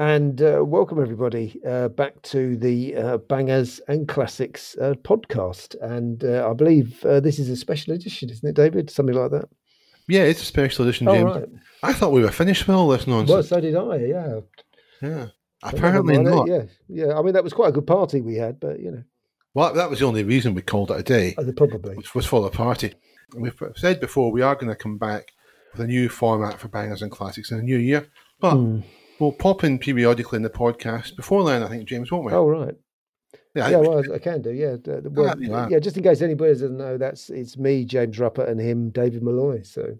And welcome, everybody, back to the Bangers and Classics podcast. And I believe this is a special edition, isn't it, David? Something like that. Yeah, it's a special edition, James. Oh, right. I thought we were finished with all this nonsense. Well, so did I, yeah. Yeah. Apparently not. Yeah. I mean, that was quite a good party we had, but, you know. Well, that was the only reason we called it a day. Probably. Which was for the party. And we've said before, we are going to come back with a new format for Bangers and Classics in the new year. But we'll pop in periodically in the podcast before then, I think, James, won't we? Oh, right. Yeah, well, I can do, yeah. Just in case anybody doesn't know, it's me, James Ruppert, and him, David Malloy, so...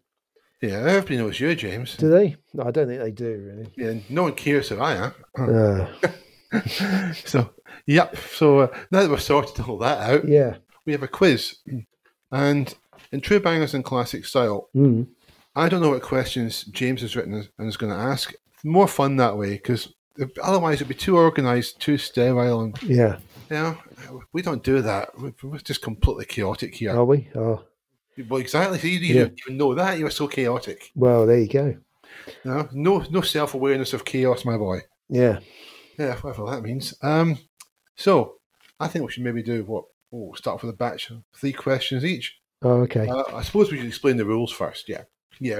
Yeah, everybody knows you, James. Do they? No, I don't think they do, really. Yeah, no one cares if I am. So now that we've sorted all that out, we have a quiz. And in true Bangers and Classic style, I don't know what questions James has written and is going to ask. More fun that way, because otherwise it'd be too organised, too sterile. And, we don't do that. We're just completely chaotic here. Are we? Oh. Well, exactly. So you didn't even know that. You were so chaotic. Well, there you go. No self-awareness of chaos, my boy. Yeah. Yeah, whatever that means. So I think we should maybe do start with a batch of 3 questions each. Oh, okay. I suppose we should explain the rules first, yeah.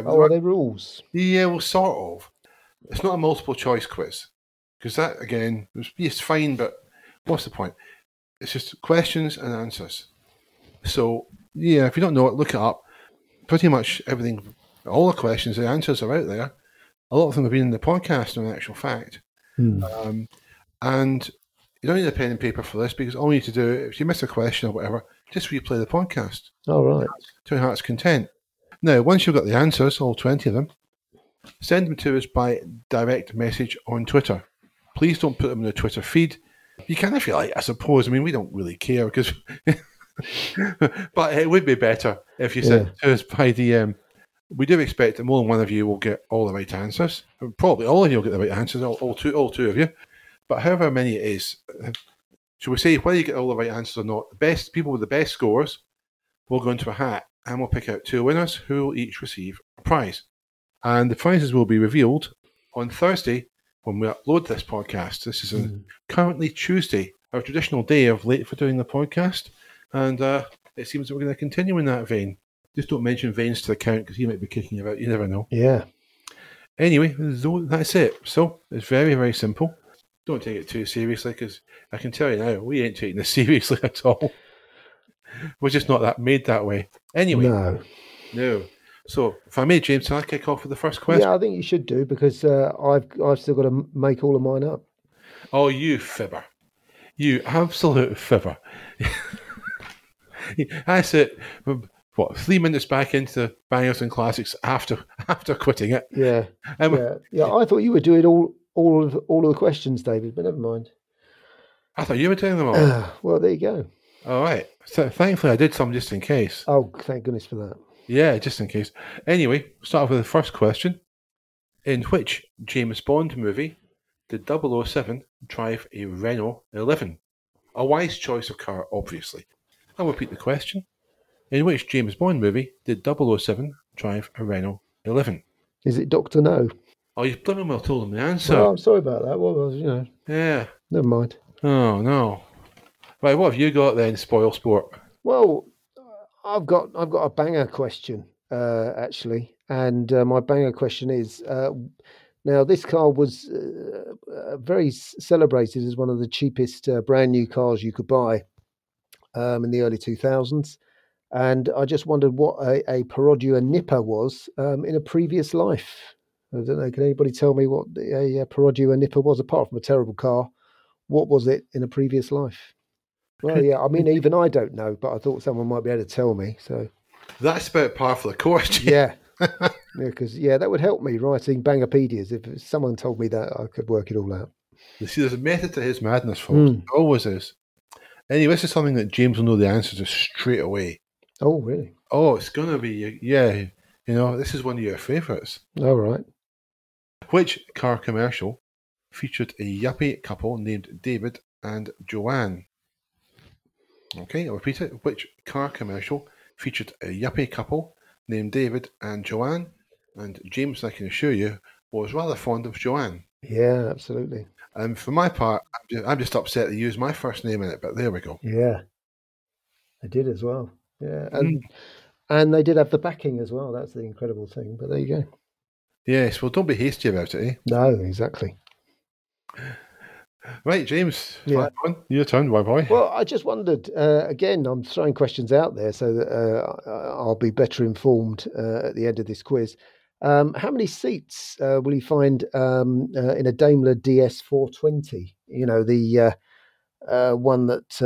Oh, are they rules? Yeah, well, sort of. It's not a multiple choice quiz, because that, again, it's fine, but what's the point? It's just questions and answers. So, yeah, if you don't know it, look it up. Pretty much everything, all the questions, the answers are out there. A lot of them have been in the podcast, in actual fact. And you don't need a pen and paper for this, because all you need to do, if you miss a question or whatever, just replay the podcast. All right. To your heart's content. Now, once you've got the answers, all 20 of them, send them to us by direct message on Twitter. Please don't put them in the Twitter feed. You can if you like, I suppose. I mean, we don't really care, because... but it would be better if you sent to us by DM. We do expect that more than one of you will get all the right answers. Probably all of you will get the right answers, all two of you. But however many it is, should we say whether you get all the right answers or not, the best people with the best scores will go into a hat, and we'll pick out 2 winners who will each receive a prize. And the prizes will be revealed on Thursday when we upload this podcast. This is currently Tuesday, our traditional day of late for doing the podcast. And it seems that we're going to continue in that vein. Just don't mention veins to the count, because he might be kicking about. You never know. Yeah. Anyway, that's it. So it's very, very simple. Don't take it too seriously, because I can tell you now, we ain't taking this seriously at all. We're just not made that way. Anyway. No. So if I may, James, can I kick off with the first question? Yeah, I think you should do, because I've still got to make all of mine up. Oh, you fibber. You absolute fibber. I sit, 3 minutes back into Bangers and Classics after quitting it. Yeah. I thought you were doing all of the questions, David, but never mind. I thought you were doing them all. Well, there you go. All right. So thankfully I did some just in case. Oh, thank goodness for that. Yeah, just in case. Anyway, start off with the first question. In which James Bond movie did 007 drive a Renault 11? A wise choice of car, obviously. I'll repeat the question. In which James Bond movie did 007 drive a Renault 11? Is it Dr. No? Oh, you've bloody well told him the answer. Oh, I'm sorry about that. Yeah. Never mind. Oh, no. Right, what have you got then, spoil sport? Well, I've got a banger question, actually. And my banger question is, now this car was very celebrated as one of the cheapest brand new cars you could buy. In the early 2000s, and I just wondered what a Perodua Nippa was in a previous life. I don't know, can anybody tell me what a Perodua Nippa was, apart from a terrible car? What was it in a previous life? Well, yeah, I mean, even I don't know, but I thought someone might be able to tell me. So that's about par for the course. Yeah, because that would help me writing Bangapedias. If someone told me that, I could work it all out. You see, there's a method to his madness, folks. There always is. Anyway, this is something that James will know the answer to straight away. Oh, really? Oh, it's going to be, this is one of your favourites. All right. Which car commercial featured a yuppie couple named David and Joanne? Okay, I'll repeat it. Which car commercial featured a yuppie couple named David and Joanne? And James, I can assure you, was rather fond of Joanne. Yeah, absolutely. And for my part, I'm just upset they used my first name in it, but there we go. Yeah, I did as well. Yeah, and they did have the backing as well. That's the incredible thing. But there you go. Yes, well, don't be hasty about it, eh? No, exactly. Right, James, your turn, my boy. Well, I just wondered, again, I'm throwing questions out there so that I'll be better informed at the end of this quiz. How many seats will you find in a Daimler DS420? You know, the one that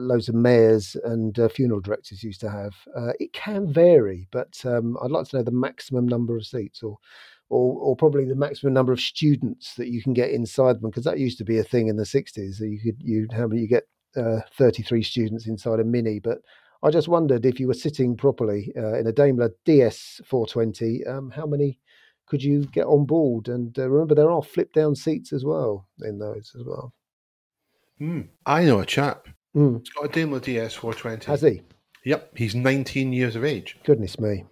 loads of mayors and funeral directors used to have. It can vary, but I'd like to know the maximum number of seats, or probably the maximum number of students that you can get inside them, because that used to be a thing in the 60s. That you get 33 students inside a Mini, but I just wondered if you were sitting properly in a Daimler DS420, how many could you get on board? And remember, there are flip-down seats as well in those as well. I know a chap. He's got a Daimler DS420. Has he? Yep, he's 19 years of age. Goodness me.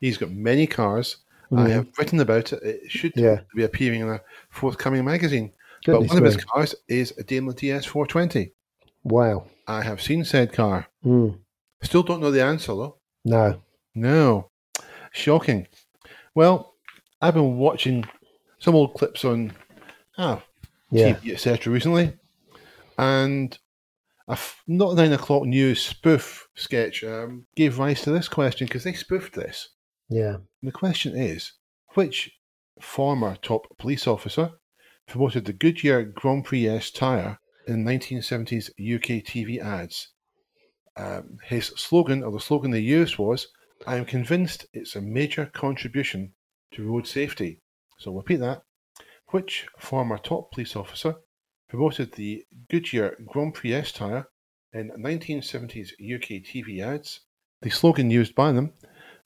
He's got many cars. I have written about it. It should be appearing in a forthcoming magazine. Goodness but one me. Of his cars is a Daimler DS420. Wow. I have seen said car. Still don't know the answer, though. No. Shocking. Well, I've been watching some old clips on TV, etc. recently, and not 9 o'clock news spoof sketch gave rise to this question, because they spoofed this. Yeah. And the question is, which former top police officer promoted the Goodyear Grand Prix S tyre in 1970s UK TV ads? The slogan they used was, "I am convinced it's a major contribution to road safety." So I'll repeat that. Which former top police officer promoted the Goodyear Grand Prix S tyre in 1970s UK TV ads? The slogan used by them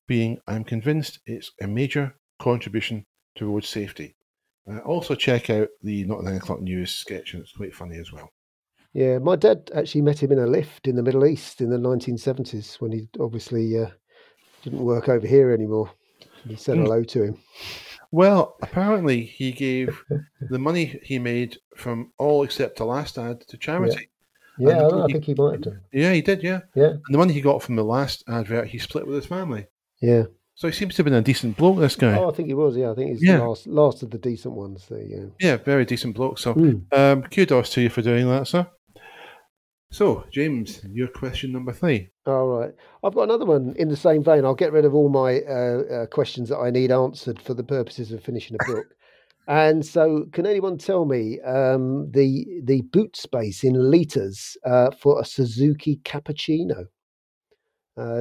being, "I'm convinced it's a major contribution to road safety." Also check out the Not 9 O'Clock News sketch, and it's quite funny as well. Yeah, my dad actually met him in a lift in the Middle East in the 1970s when he obviously didn't work over here anymore. He said hello to him. Well, apparently he gave the money he made from all except the last ad to charity. Yeah, I think he might have done. Yeah, he did, yeah. And the money he got from the last advert, he split with his family. Yeah. So he seems to have been a decent bloke, this guy. Oh, I think he was, yeah. I think he's the last of the decent ones. There, yeah, very decent bloke. So kudos to you for doing that, sir. So, James, your question number 3. All right. I've got another one in the same vein. I'll get rid of all my questions that I need answered for the purposes of finishing a book. And so, can anyone tell me the boot space in litres for a Suzuki Cappuccino?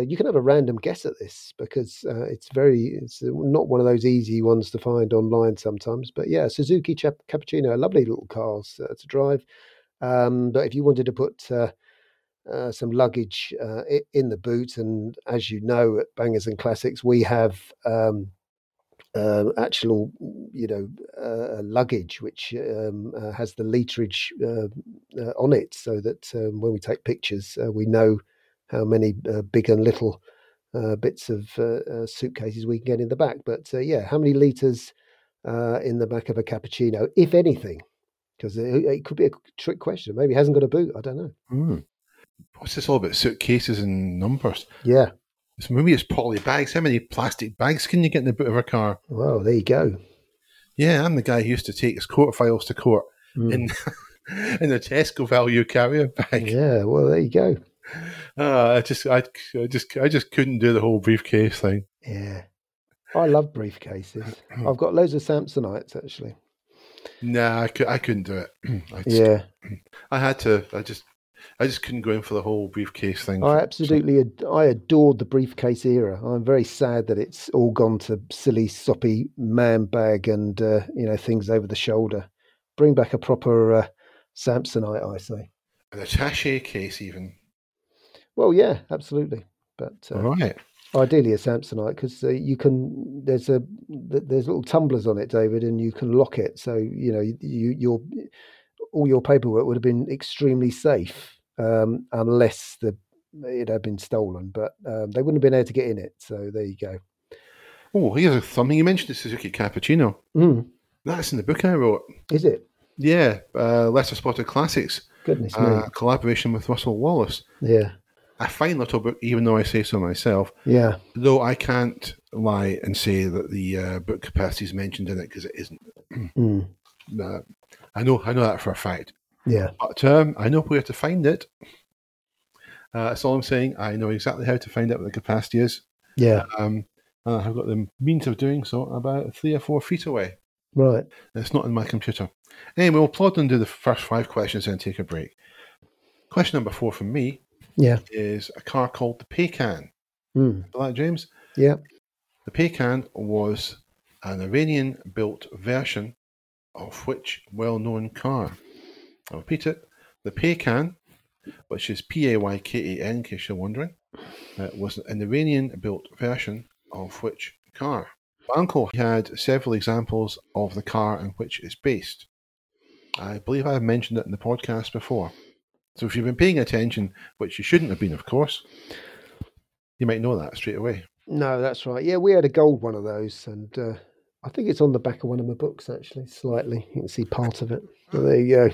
You can have a random guess at this, because it's not one of those easy ones to find online sometimes. But yeah, Suzuki Cappuccino, lovely little cars to drive. But if you wanted to put some luggage in the boot, and as you know, at Bangers and Classics, we have actual, luggage which has the literage on it, so that when we take pictures, we know how many big and little bits of suitcases we can get in the back. But how many litres in the back of a cappuccino, if anything? Because it could be a trick question. Maybe it hasn't got a boot. I don't know. What's this all about suitcases and numbers? Yeah. Maybe it's poly bags. How many plastic bags can you get in the boot of a car? Well, there you go. Yeah, I'm the guy who used to take his court files to court in the Tesco value carrier bag. Yeah, well, there you go. I just couldn't do the whole briefcase thing. Yeah, I love briefcases. I've got loads of Samsonites actually. Nah, I couldn't do it. I just couldn't go in for the whole briefcase thing. I adored the briefcase era. I'm very sad that it's all gone to silly, soppy man bag and things over the shoulder. Bring back a proper Samsonite, I say. An attaché case, even. Well, yeah, absolutely, but ideally a Samsonite, because there's little tumblers on it, David, and you can lock it. So all your paperwork would have been extremely safe, unless it had been stolen. But they wouldn't have been able to get in it. So there you go. Oh, here's something you mentioned: the Suzuki Cappuccino. That's in the book I wrote. Is it? Yeah, Lesser Spotted Classics. Goodness me. Collaboration with Russell Wallace. Yeah. A fine little book, even though I say so myself. Yeah. Though I can't lie and say that the book capacity is mentioned in it, because it isn't. I know that for a fact. Yeah. But I know where to find it. That's all I'm saying. I know exactly how to find out what the capacity is. Yeah. I've got the means of doing so about 3 or 4 feet away. Right. It's not in my computer. Anyway, we'll plod and do the first 5 questions and take a break. Question number 4 from me. Yeah. Is a car called the Paykan. Remember that, James? Yeah. The Paykan was an Iranian-built version of which well-known car? I'll repeat it. The Paykan, which is P-A-Y-K-A-N, in case you're wondering, was an Iranian-built version of which car? My uncle had several examples of the car in which it's based. I believe I have mentioned it in the podcast before. So if you've been paying attention, which you shouldn't have been, of course, you might know that straight away. No, that's right. Yeah, we had a gold one of those, and I think it's on the back of one of my books, actually, slightly. You can see part of it. But there you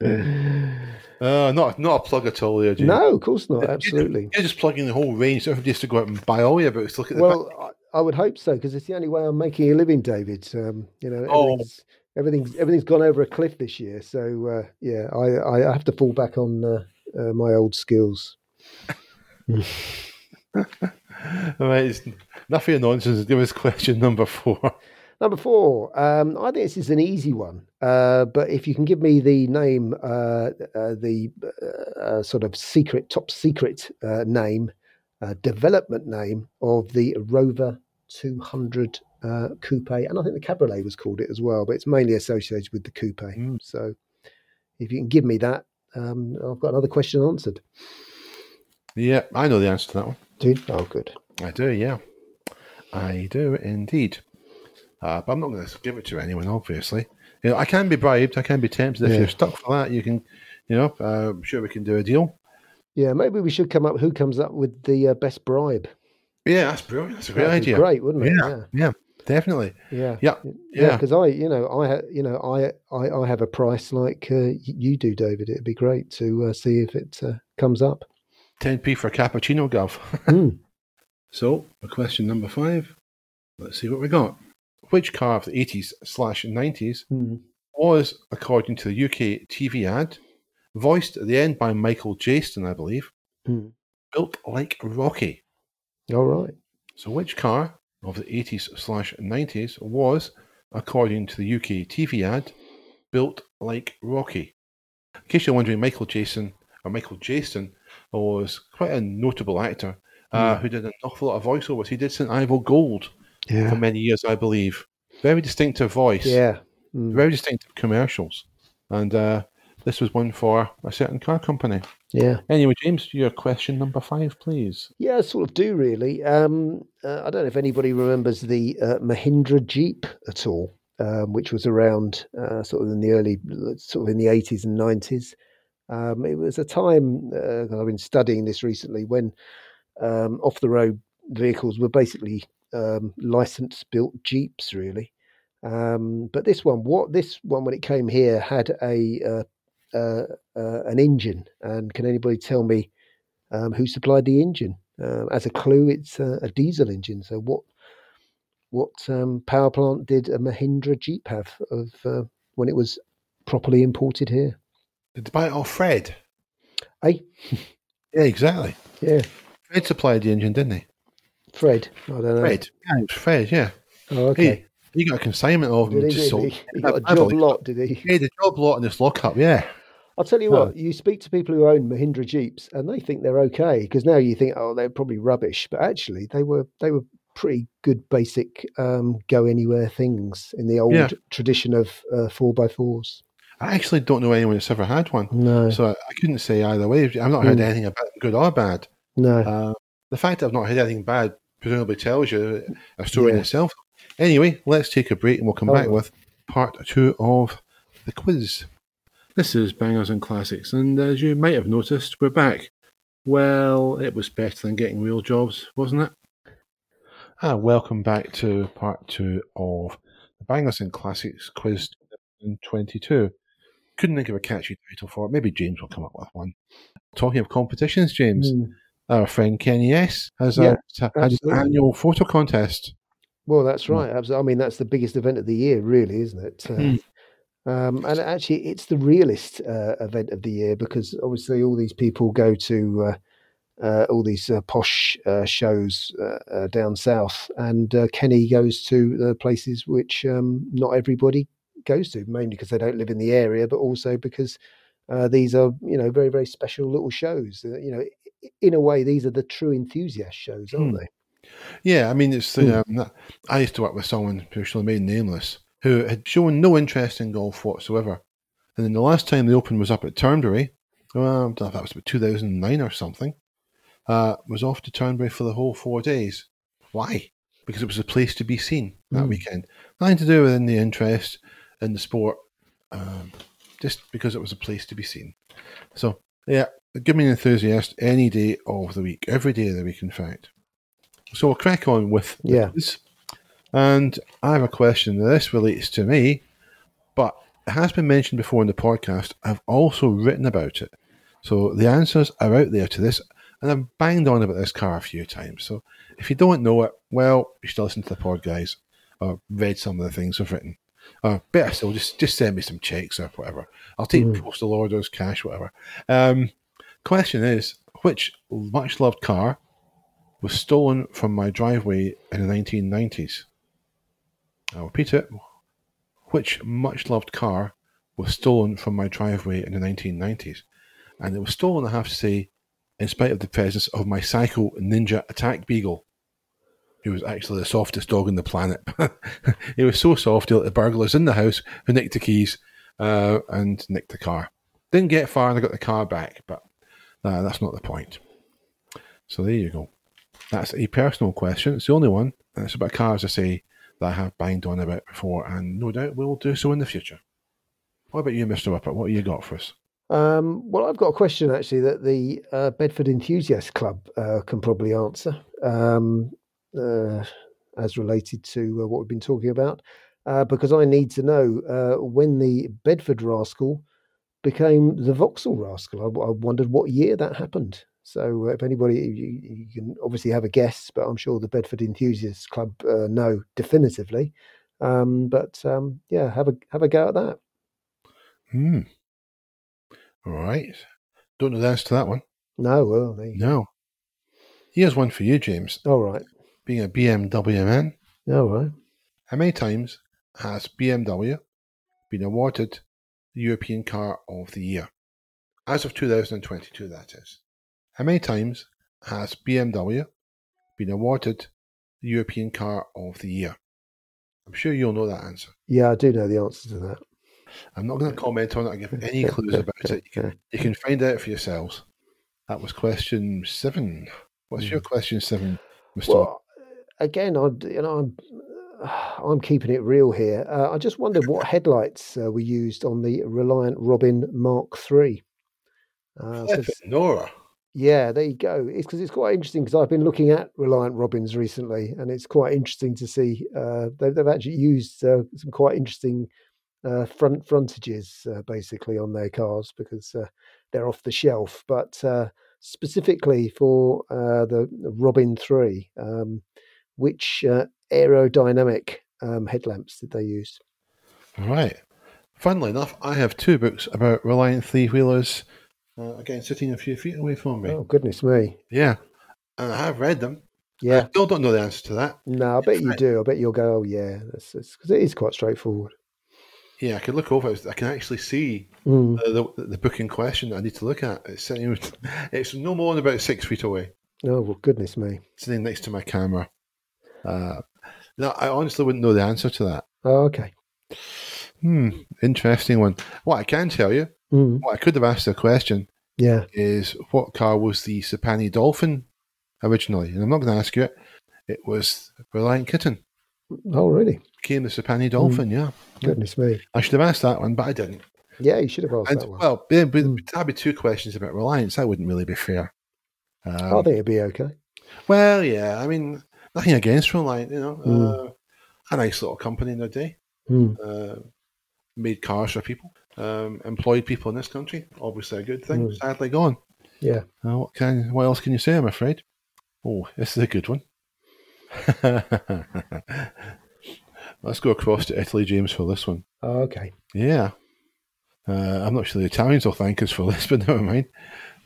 go. Not a plug at all there, Jim. No, of course not, absolutely. You're just plugging the whole range, so everybody has to go out and buy all your books. Look at the back. I would hope so, because it's the only way I'm making a living, David. Everything's gone over a cliff this year, so I have to fall back on my old skills. All right, it's enough of your nonsense. Give us question number 4. Number 4, I think this is an easy one, but if you can give me the name, sort of top secret name, development name of the Rover 200. Coupe, and I think the Cabriolet was called it as well, but it's mainly associated with the coupe. So if you can give me that, I've got another question answered. Yeah, I know the answer to that one. Do you? Oh, good. I do, yeah. I do indeed. But I'm not going to give it to anyone, obviously. You know, I can be bribed, I can be tempted. If you're stuck for that, you can, I'm sure we can do a deal. Yeah, maybe we should who comes up with the best bribe. Yeah, that's brilliant. That's a great idea. Great, wouldn't it? Yeah. Definitely. Yeah. Because I have a price like you do, David. It'd be great to see if it comes up. 10p for a cappuccino, Gov. So, question number 5. Let's see what we got. Which car of the 80s/90s was, according to the UK TV ad, voiced at the end by Michael Jaston, I believe, built like Rocky? All right. So, which car of the 80s/90s was, according to the UK TV ad, built like Rocky? In case you're wondering, Michael Jaston was quite a notable actor who did an awful lot of voiceovers. He did St. Ivo Gold for many years, I believe. Very distinctive voice. Yeah. Very distinctive commercials. And this was one for a certain car company. Yeah. Anyway, James, your question number 5, please. Yeah, I sort of do, really. I don't know if anybody remembers the Mahindra Jeep at all, which was around in the 80s and 90s. It was a time, I've been studying this recently, when off-the-road vehicles were basically license-built Jeeps, really. But this one, when it came here, had a... an engine, and can anybody tell me who supplied the engine? As a clue, it's a diesel engine. So what power plant did a Mahindra Jeep have when it was properly imported here? Did they buy it off Fred? Eh? Yeah, exactly. Yeah, Fred supplied the engine, didn't he? Fred, I don't know. Fred, yeah. Oh, okay. He got a consignment of them. He got a job lot, did he? Yeah, the job lot in this lockup, yeah. I'll tell you what, you speak to people who own Mahindra Jeeps and they think they're okay, because now you think, oh, they're probably rubbish. But actually, they were pretty good basic go-anywhere things in the old tradition of 4x4s. I actually don't know anyone that's ever had one. No. So I couldn't say either way. I've not heard anything about good or bad. No. The fact that I've not heard anything bad presumably tells you a story in itself. Anyway, let's take a break and we'll come back with part 2 of the quiz. This is Bangers and Classics, and as you might have noticed, we're back. Well, it was better than getting real jobs, wasn't it? Welcome back to part 2 of The Bangers and Classics Quiz 2022. Couldn't think of a catchy title for it. Maybe James will come up with one. Talking of competitions, James, our friend Kenny S has an annual photo contest. Well, that's right. Absolutely. I mean, that's the biggest event of the year, really, isn't it? And actually, it's the realest event of the year, because obviously all these people go to all these posh shows down south, and Kenny goes to the places which not everybody goes to, mainly because they don't live in the area, but also because these are, you know, very, very special little shows. You know, in a way, these are the true enthusiast shows, aren't they? Yeah, I mean, it's the, I used to work with someone who shall remain nameless, who had shown no interest in golf whatsoever. And then the last time the Open was up at Turnberry, well, I don't know if that was about 2009 or something, was off to Turnberry for the whole 4 days. Why? Because it was a place to be seen that weekend. Nothing to do with any interest in the sport, just because it was a place to be seen. So, yeah, give me an enthusiast any day of the week, every day of the week, in fact. So we'll crack on with this. And I have a question. This relates to me, but it has been mentioned before in the podcast. I've also written about it. So the answers are out there to this, and I've banged on about this car a few times. So if you don't know it, well, you should listen to the pod, guys. I've read some of the things I've written. Better still, just send me some checks or whatever. I'll take postal orders, cash, whatever. Question is, which much-loved car was stolen from my driveway in the 1990s? I'll repeat it. Which much-loved car was stolen from my driveway in the 1990s? And it was stolen, I have to say, in spite of the presence of my psycho ninja attack beagle, who was actually the softest dog on the planet. He was so soft, he let the burglars in the house who nicked the keys and nicked the car. Didn't get far and I got the car back, but that's not the point. So there you go. That's a personal question. It's the only one. And it's about cars, I say, that I have banged on about before, and no doubt will do so in the future. What about you, Mr. Ruppert? What have you got for us? Well, I've got a question, actually, that the Bedford Enthusiast Club can probably answer, as related to what we've been talking about, because I need to know when the Bedford Rascal became the Vauxhall Rascal. I wondered what year that happened. So if anybody, you can obviously have a guess, but I'm sure the Bedford Enthusiasts Club know definitively. Have a go at that. All right. Don't know the answer to that one. No, well, there you go. No. Here's one for you, James. All right. Being a BMW man. All right. How many times has BMW been awarded the European Car of the Year? As of 2022, that is. How many times has BMW been awarded the European Car of the Year? I'm sure you'll know that answer. Yeah, I do know the answer to that. I'm not going to comment on it or give any clues about it. You can find out for yourselves. That was question 7. What's your question 7, Mr.? Well, again, I'm keeping it real here. I just wondered what headlights were used on the Reliant Robin Mark III. Nora. Yeah, there you go. It's because it's quite interesting, because I've been looking at Reliant Robins recently, and it's quite interesting to see they've actually used some quite interesting front frontages basically on their cars, because they're off the shelf. But specifically for the Robin 3, which aerodynamic headlamps did they use? All right. Funnily enough, I have 2 books about Reliant three-wheelers. Again, sitting a few feet away from me. Oh, goodness me. Yeah. And I have read them. Yeah. I still don't know the answer to that. No, I bet you do. I bet you'll go, oh, yeah. Because it is quite straightforward. Yeah, I can look over. I can actually see the book in question that I need to look at. It's no more than about 6 feet away. Oh, well, goodness me. Sitting next to my camera. No, I honestly wouldn't know the answer to that. Oh, okay. Interesting one. What I can tell you, what I could have asked the question is what car was the Sapani Dolphin originally? And I'm not going to ask you it. It was Reliant Kitten. Oh, really? Became the Sapani Dolphin, yeah. Goodness me. I should have asked that one, but I didn't. Yeah, you should have asked that one. Well, that'd be 2 questions about Reliance. That wouldn't really be fair. I think it'd be okay. Well, yeah. I mean, nothing against Reliant, you know. A nice little company in their day. made cars for people, employed people in this country. Obviously a good thing, sadly gone. Yeah. What else can you say, I'm afraid? Oh, this is a good one. Let's go across to Italy, James, for this one. Oh, okay. Yeah. I'm not sure the Italians will thank us for this, but never mind.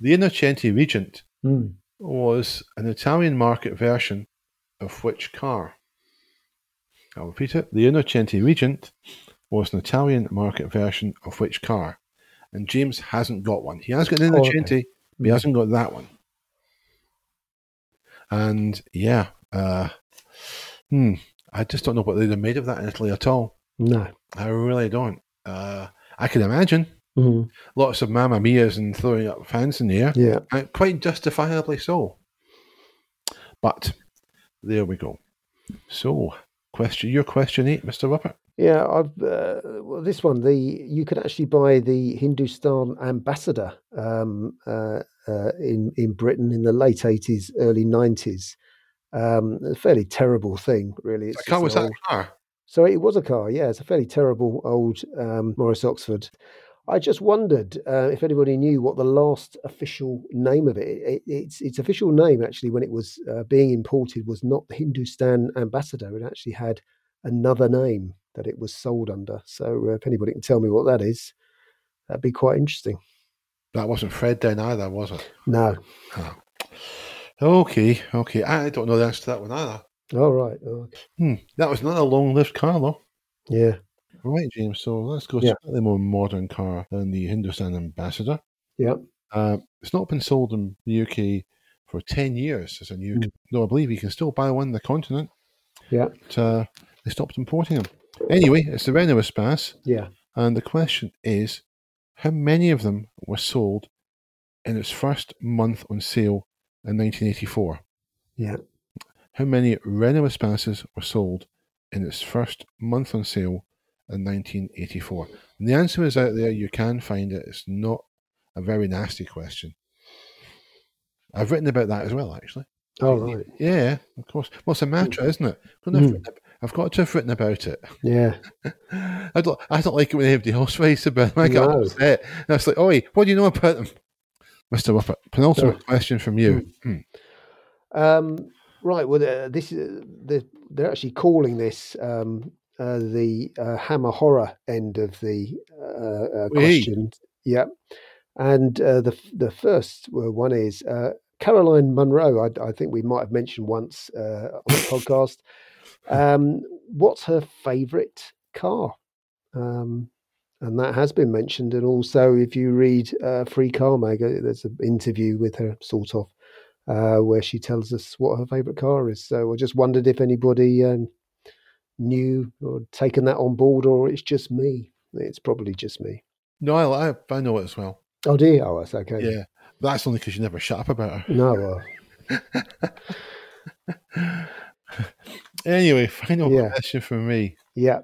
The Innocenti Regent was an Italian market version of which car? I'll repeat it. The Innocenti Regent was an Italian market version of which car? And James hasn't got one. He has got an Innocenti, but he hasn't got that one. And yeah, I just don't know what they'd have made of that in Italy at all. No. I really don't. I can imagine lots of Mamma Mia's and throwing up fans in the air. Yeah. And quite justifiably so. But there we go. So, question 8, Mr. Ruppert. Yeah, this one, you could actually buy the Hindustan Ambassador in Britain in the late 80s, early 90s. A fairly terrible thing, really. It's a car was that a car? So it was a car, yeah. It's a fairly terrible old Morris Oxford. I just wondered if anybody knew what the last official name of it. Its official name, actually, when it was being imported, was not the Hindustan Ambassador. It actually had another name that it was sold under. So if anybody can tell me what that is, that'd be quite interesting. That wasn't Fred then either, was it? No. Oh. Okay. I don't know the answer to that one either. Oh, right. Okay. That was not a long-lived car, though. Yeah. Right, James. So let's go slightly more modern car than the Hindustan Ambassador. Yeah. It's not been sold in the UK for 10 years as a new car. No, I believe you can still buy one on the continent. Yeah. But they stopped importing them. Anyway, it's the Renault Espace. Yeah. And the question is, how many of them were sold in its first month on sale in 1984? Yeah. How many Renault Espaces were sold in its first month on sale in 1984? And the answer is out there. You can find it. It's not a very nasty question. I've written about that as well, actually. Oh, right. Yeah, of course. Well, it's a matter, isn't it? I've got to have written about it. Yeah. I don't like it when anybody else writes about it. I get upset. And I was like, oi, what do you know about them? Mr. Ruppert, penultimate question from you. Right, well, they're actually calling this the Hammer Horror end of the question. Yeah. And the first one is Caroline Munro, I think we might have mentioned once on the podcast. What's her favourite car? And that has been mentioned. And also, if you read Free Car Mag, there's an interview with her, sort of, where she tells us what her favourite car is. So I just wondered if anybody knew or taken that on board, or it's just me. It's probably just me. No, I know it as well. Oh, do you? Oh, that's okay. Yeah, that's only because you never shut up about her. No. Anyway, final question from me. Yeah.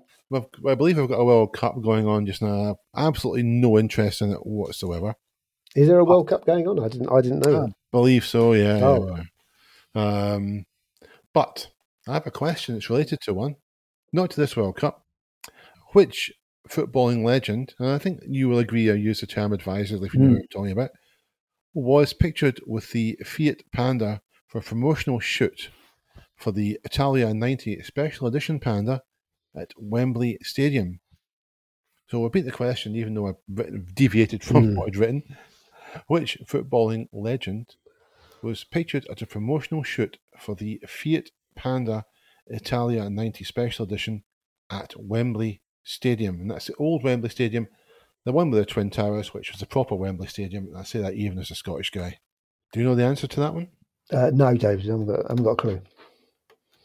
I believe I've got a World Cup going on just now. Absolutely no interest in it whatsoever. Is there a World Cup going on? I didn't know. I believe so. Yeah. Oh. Yeah. But I have a question that's related to one, not to this World Cup. Which footballing legend, and I think you will agree I use the term advisedly if you know what I'm talking about, was pictured with the Fiat Panda for a promotional shoot for the Italia 90 special edition Panda at Wembley Stadium. So I'll repeat the question, even though I've deviated from what I'd written. Which footballing legend was pictured at a promotional shoot for the Fiat Panda Italia 90 Special Edition at Wembley Stadium? And that's the old Wembley Stadium, the one with the Twin Towers, which was the proper Wembley Stadium. And I say that even as a Scottish guy. Do you know the answer to that one? No, David, I haven't got a clue.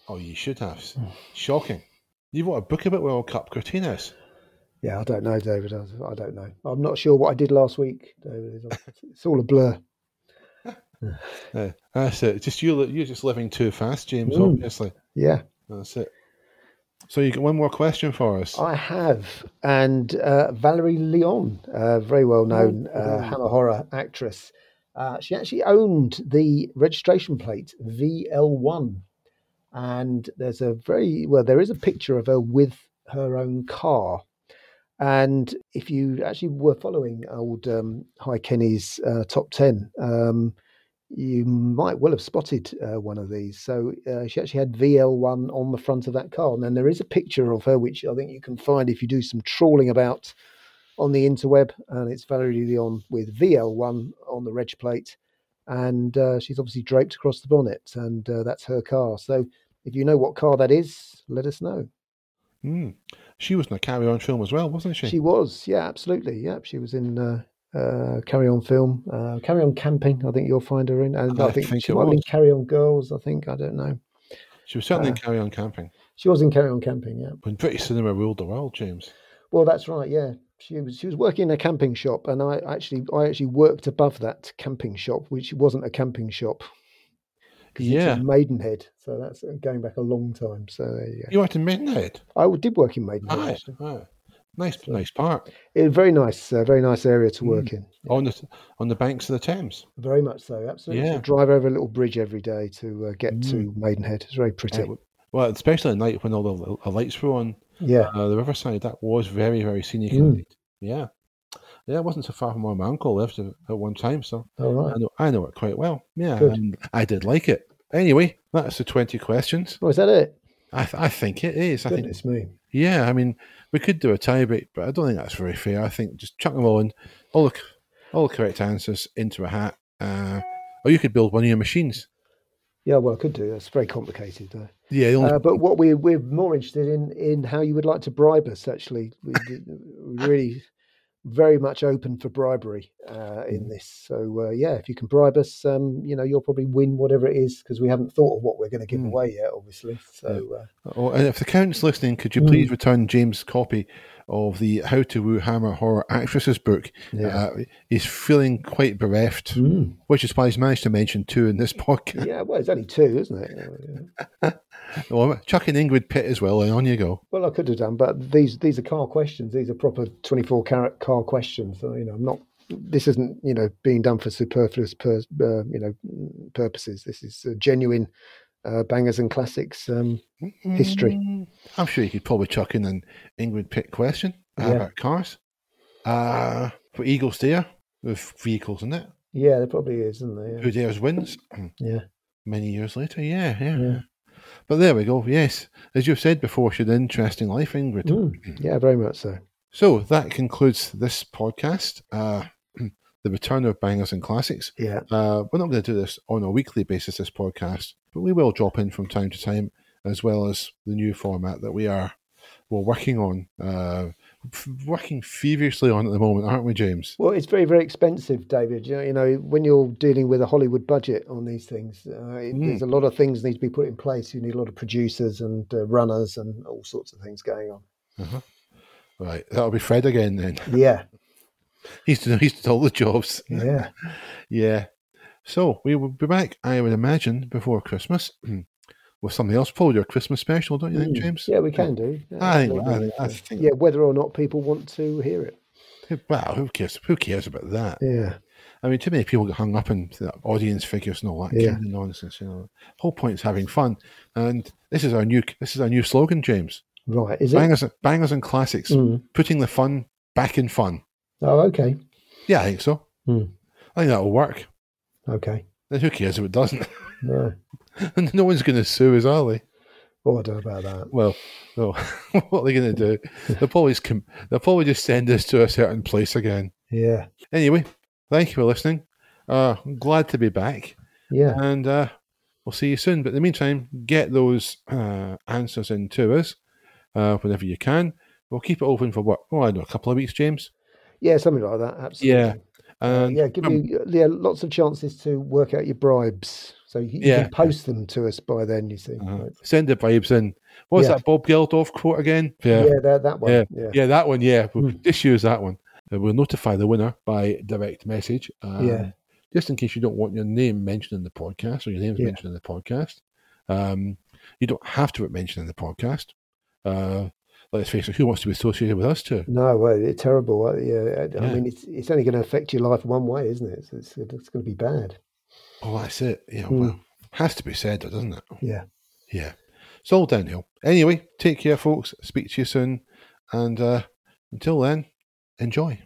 Oh, you should have. Shocking. You've got a book about World Cup Cortinas. Yeah, I don't know, David. I don't know. I'm not sure what I did last week, David. It's all a blur. That's it. Just you're just living too fast, James, obviously. Yeah. That's it. So you got one more question for us. I have. And Valerie Leon, very well-known Hammer Horror actress. She actually owned the registration plate VL1. And there is a picture of her with her own car. And if you actually were following old Hi Kenny's top 10, you might well have spotted one of these. So she actually had VL1 on the front of that car. And then there is a picture of her, which I think you can find if you do some trawling about on the interweb. And it's Valerie Leon with VL1 on the reg plate. And she's obviously draped across the bonnet. And that's her car. So if you know what car that is, let us know. Mm. She was in a Carry On film as well, wasn't she? She was, yeah, absolutely. Yeah, she was in Carry On film, Carry On Camping, I think you'll find her in. And I think she might be in Carry On Girls, I think. I don't know. She was certainly in Carry On Camping. She was in Carry On Camping, yeah. When British cinema ruled the world, James. Well, that's right, yeah. She was working in a camping shop, and I actually worked above that camping shop, which wasn't a camping shop. Yeah, Maidenhead. So that's going back a long time. So there you go. You worked in Maidenhead? I did work in Maidenhead. Nice, right. Nice park. It very nice area to work in. Yeah. On the banks of the Thames. Very much so, absolutely. Yeah. So drive over a little bridge every day to get to Maidenhead. It's very pretty. Well, especially at night when all the lights were on. Yeah, the riverside. That was very, very scenic indeed. Yeah, yeah, it wasn't so far from where my uncle lived at one time, so right. I know it quite well. Yeah, and I did like it. Anyway, that's the 20 questions. Oh, is that it? I think it is. Goodness, I think it's me. Yeah, I mean, we could do a tie break, but I don't think that's very fair. I think just chuck them all in, all the correct answers into a hat, or you could build one of your machines. Yeah, well, I could do. That's very complicated, though. Yeah, but what we're more interested in how you would like to bribe us. Actually, we're really very much open for bribery in this. So yeah, if you can bribe us, you'll probably win whatever it is, because we haven't thought of what we're going to give away yet, obviously. So, and if the Count's listening, could you please return James' copy of the How to Woo Hammer Horror Actresses book? Yeah. He's feeling quite bereft, which is why he's managed to mention two in this podcast. Yeah, well, it's only two, isn't it? Yeah. Well, chuck in Ingrid Pitt as well, and on you go. Well, I could have done, but these are car questions. These are proper 24-carat car questions. So, I'm not. This isn't, being done for superfluous purposes. This is genuine. Bangers and Classics history. I'm sure you could probably chuck in an Ingrid Pitt question about cars. For Eagle Stair, with vehicles in it. Yeah, there probably is, isn't there? Yeah. Who Dares Wins. Yeah. Many years later, yeah. But there we go, yes. As you've said before, she had an interesting life, Ingrid. Yeah, very much so. So that concludes this podcast. The return of Bangers and Classics. Yeah. We're not going to do this on a weekly basis, this podcast, but we will drop in from time to time, as well as the new format that we're working on, working feverishly on at the moment, aren't we, James? Well, it's very, very expensive, David. You know when you're dealing with a Hollywood budget on these things, there's a lot of things need to be put in place. You need a lot of producers and runners and all sorts of things going on. Uh-huh. Right, that'll be Fred again then. Yeah. He's done all the jobs. Yeah. Yeah. So we will be back, I would imagine, before Christmas with something else. Probably your Christmas special, don't you think, James? Yeah, we can do. I think. Yeah, whether or not people want to hear it. Well, who cares? Who cares about that? Yeah. I mean, too many people get hung up in audience figures and all that kind of nonsense. The whole point is having fun, and this is our new slogan, James. Right? Is it Bangers and Classics? Putting the fun back in fun. Oh, okay. Yeah, I think so. I think that'll work. Okay. Then who cares if it doesn't? No. And no one's going to sue us, are they? What do I do about that? Well, no. What are they going to do? They'll probably just send us to a certain place again. Yeah. Anyway, thank you for listening. I'm glad to be back. Yeah. And we'll see you soon. But in the meantime, get those answers in to us whenever you can. We'll keep it open for a couple of weeks, James. Yeah, something like that, absolutely. Yeah. Give me lots of chances to work out your bribes. So you can post them to us by then, you see. Right? Send the bribes in. What was that Bob Geldof quote again? Yeah, that one. Yeah, that one, yeah. We'll just use that one. We'll notify the winner by direct message. Just in case you don't want your name mentioned in the podcast, or your name's mentioned in the podcast. You don't have to mention in the podcast. Let's face it, who wants to be associated with us too? No, well, it's terrible. I mean, it's only going to affect your life one way, isn't it? It's going to be bad. Oh, that's it. Yeah, well, has to be said, doesn't it? Yeah. Yeah. It's all downhill. Anyway, take care, folks. Speak to you soon. And until then, enjoy.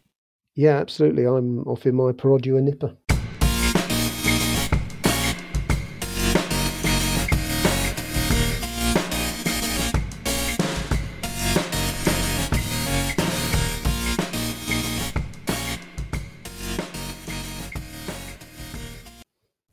Yeah, absolutely. I'm off in my Perodua Nippa.